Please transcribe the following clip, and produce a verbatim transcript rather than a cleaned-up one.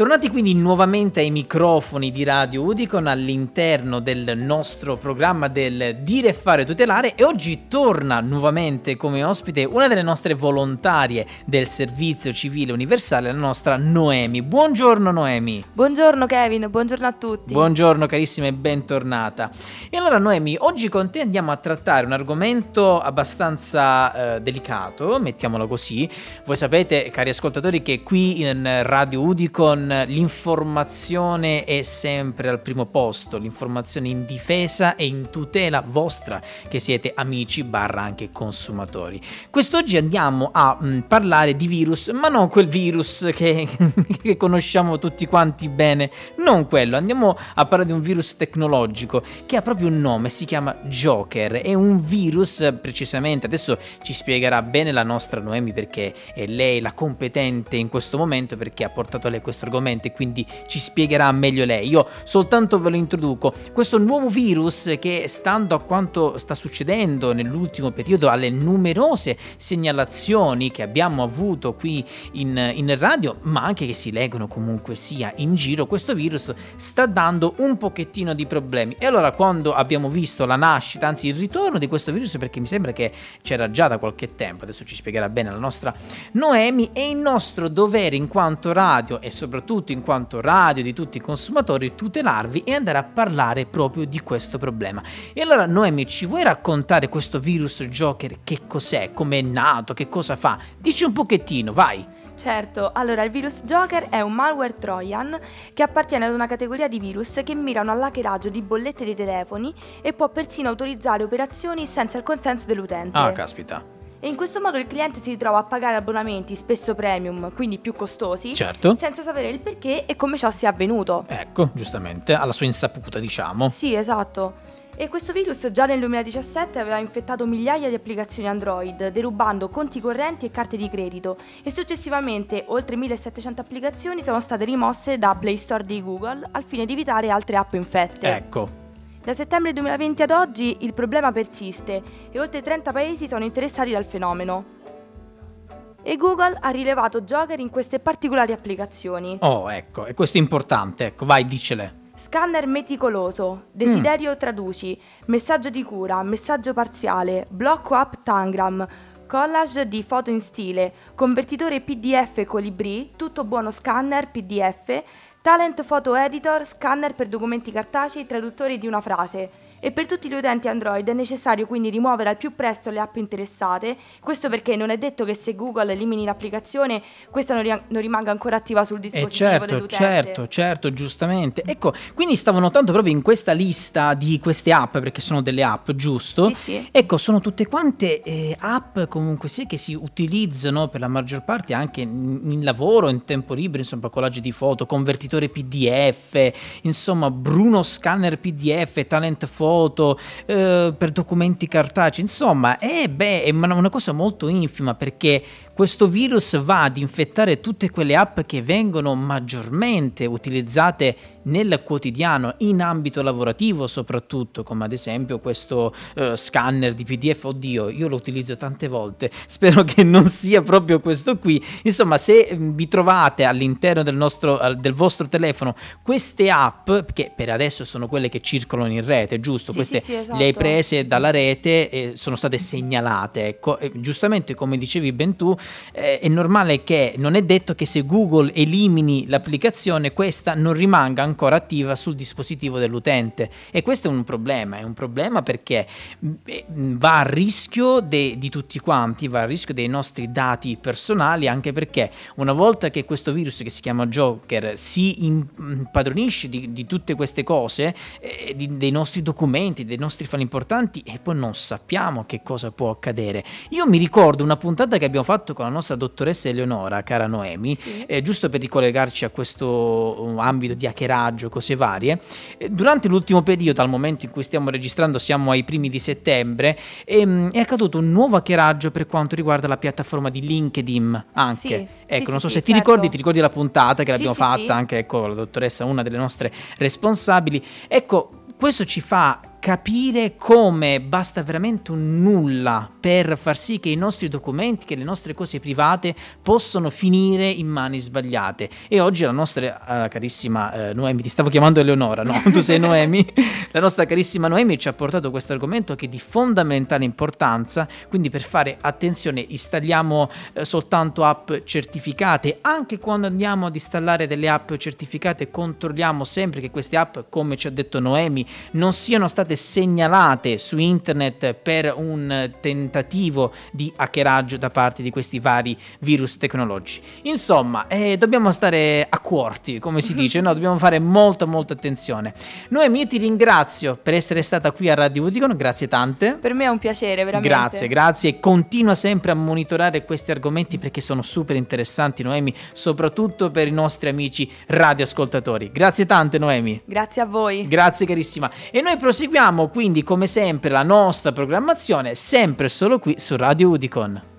Tornati quindi nuovamente ai microfoni di Radio Udicon all'interno del nostro programma del Dire e Fare Tutelare, e oggi torna nuovamente come ospite una delle nostre volontarie del Servizio Civile Universale, la nostra Noemi. Buongiorno Noemi. Buongiorno Kevin, buongiorno a tutti. Buongiorno carissima e bentornata. E allora Noemi, oggi con te andiamo a trattare un argomento abbastanza eh, delicato, mettiamolo così. Voi sapete, cari ascoltatori, che qui in Radio Udicon l'informazione è sempre al primo posto, l'informazione in difesa e in tutela vostra che siete amici barra anche consumatori. Quest'oggi andiamo a mh, parlare di virus, ma non quel virus che, che conosciamo tutti quanti bene, non quello. Andiamo a parlare di un virus tecnologico che ha proprio un nome, si chiama Joker. È un virus, precisamente, adesso ci spiegherà bene la nostra Noemi perché è lei la competente in questo momento, perché ha portato a lei questo argomento, quindi ci spiegherà meglio lei. Io soltanto ve lo introduco. Questo nuovo virus, che stando a quanto sta succedendo nell'ultimo periodo, alle numerose segnalazioni che abbiamo avuto qui in, in radio, ma anche che si leggono comunque sia in giro, questo virus sta dando un pochettino di problemi. E allora, quando abbiamo visto la nascita, anzi il ritorno di questo virus, perché mi sembra che c'era già da qualche tempo, adesso ci spiegherà bene la nostra Noemi, è il nostro dovere in quanto radio e soprattutto tutti in quanto radio di tutti i consumatori tutelarvi e andare a parlare proprio di questo problema. E allora Noemi, ci vuoi raccontare questo virus Joker, che cos'è, come è nato, che cosa fa? Dici un pochettino, vai! Certo, allora il virus Joker è un malware Trojan che appartiene ad una categoria di virus che mirano all'hackeraggio di bollette dei telefoni e può persino autorizzare operazioni senza il consenso dell'utente. Ah, caspita! E in questo modo il cliente si ritrova a pagare abbonamenti spesso premium, quindi più costosi, certo, senza sapere il perché e come ciò sia avvenuto. Ecco, giustamente, alla sua insaputa, diciamo. Sì, esatto. E questo virus già nel duemiladiciassette aveva infettato migliaia di applicazioni Android, derubando conti correnti e carte di credito, e successivamente oltre millesettecento applicazioni sono state rimosse da Play Store di Google al fine di evitare altre app infette. Ecco. Da settembre duemilaventi ad oggi il problema persiste e oltre trenta paesi sono interessati dal fenomeno. E Google ha rilevato Joker in queste particolari applicazioni. Oh, ecco, e questo è importante, ecco, vai, dicele. Scanner meticoloso, desiderio mm. traduci, messaggio di cura, messaggio parziale, blocco app Tangram, collage di foto in stile, convertitore P D F Colibri, tutto buono scanner P D F, Talent Photo Editor, scanner per documenti cartacei, traduttori di una frase. E per tutti gli utenti Android è necessario quindi rimuovere al più presto le app interessate, questo perché non è detto che se Google elimini l'applicazione questa non, ri- non rimanga ancora attiva sul dispositivo eh certo, dell'utente. Certo, certo, giustamente. Ecco, quindi stavo notando proprio in questa lista di queste app, perché sono delle app, giusto? Sì, sì. Ecco, sono tutte quante eh, app comunque sì che si utilizzano per la maggior parte anche in, in lavoro, in tempo libero, insomma, collage di foto, convertitore P D F, insomma, Bruno Scanner P D F, Talent Photo, Foto, eh, per documenti cartacei, insomma, eh, beh, è una cosa molto infima, perché questo virus va ad infettare tutte quelle app che vengono maggiormente utilizzate nel quotidiano, in ambito lavorativo soprattutto, come ad esempio questo uh, scanner di P D F. Oddio, io lo utilizzo tante volte, spero che non sia proprio questo qui. Insomma, se vi trovate all'interno del, nostro, uh, del vostro telefono queste app, che per adesso sono quelle che circolano in rete, giusto? Sì, queste sì, sì, esatto. Le hai prese dalla rete e sono state segnalate, ecco, e giustamente come dicevi ben tu, eh, è normale che non è detto che se Google elimini l'applicazione questa non rimanga ancora attiva sul dispositivo dell'utente, e questo è un problema, è un problema perché va a rischio de, di tutti quanti, va a rischio dei nostri dati personali, anche perché una volta che questo virus che si chiama Joker si impadronisce di, di tutte queste cose, eh, di, dei nostri documenti, dei nostri file importanti, e poi non sappiamo che cosa può accadere. Io mi ricordo una puntata che abbiamo fatto con la nostra dottoressa Eleonora, cara Noemi, sì, eh, giusto per ricollegarci a questo ambito di hackeraggio, cose varie. Durante l'ultimo periodo, al momento in cui stiamo registrando siamo ai primi di settembre, è accaduto un nuovo hackeraggio per quanto riguarda la piattaforma di LinkedIn anche. Sì, ecco, sì, non so sì, se sì, ti certo. ricordi, ti ricordi la puntata che sì, l'abbiamo sì, fatta sì. anche con ecco, la dottoressa, una delle nostre responsabili. Ecco, questo ci fa capire come basta veramente un nulla per far sì che i nostri documenti, che le nostre cose private possono finire in mani sbagliate. E oggi la nostra eh, carissima eh, Noemi, ti stavo chiamando Eleonora, no? Tu sei Noemi. La nostra carissima Noemi ci ha portato questo argomento che è di fondamentale importanza, quindi per fare attenzione installiamo eh, soltanto app certificate. Anche quando andiamo ad installare delle app certificate controlliamo sempre che queste app, come ci ha detto Noemi, non siano state segnalate su internet per un tentativo di hackeraggio da parte di questi vari virus tecnologici. Insomma, eh, dobbiamo stare accorti, come si dice, no? Dobbiamo fare molta molta attenzione. Noemi, io ti ringrazio per essere stata qui a Radio Udicon, grazie tante. Per me è un piacere, veramente. Grazie, grazie. Continua sempre a monitorare questi argomenti perché sono super interessanti, Noemi, soprattutto per i nostri amici radioascoltatori. Grazie tante, Noemi. Grazie a voi. Grazie carissima. E noi proseguiamo quindi come sempre la nostra programmazione sempre solo qui su Radio Udicon.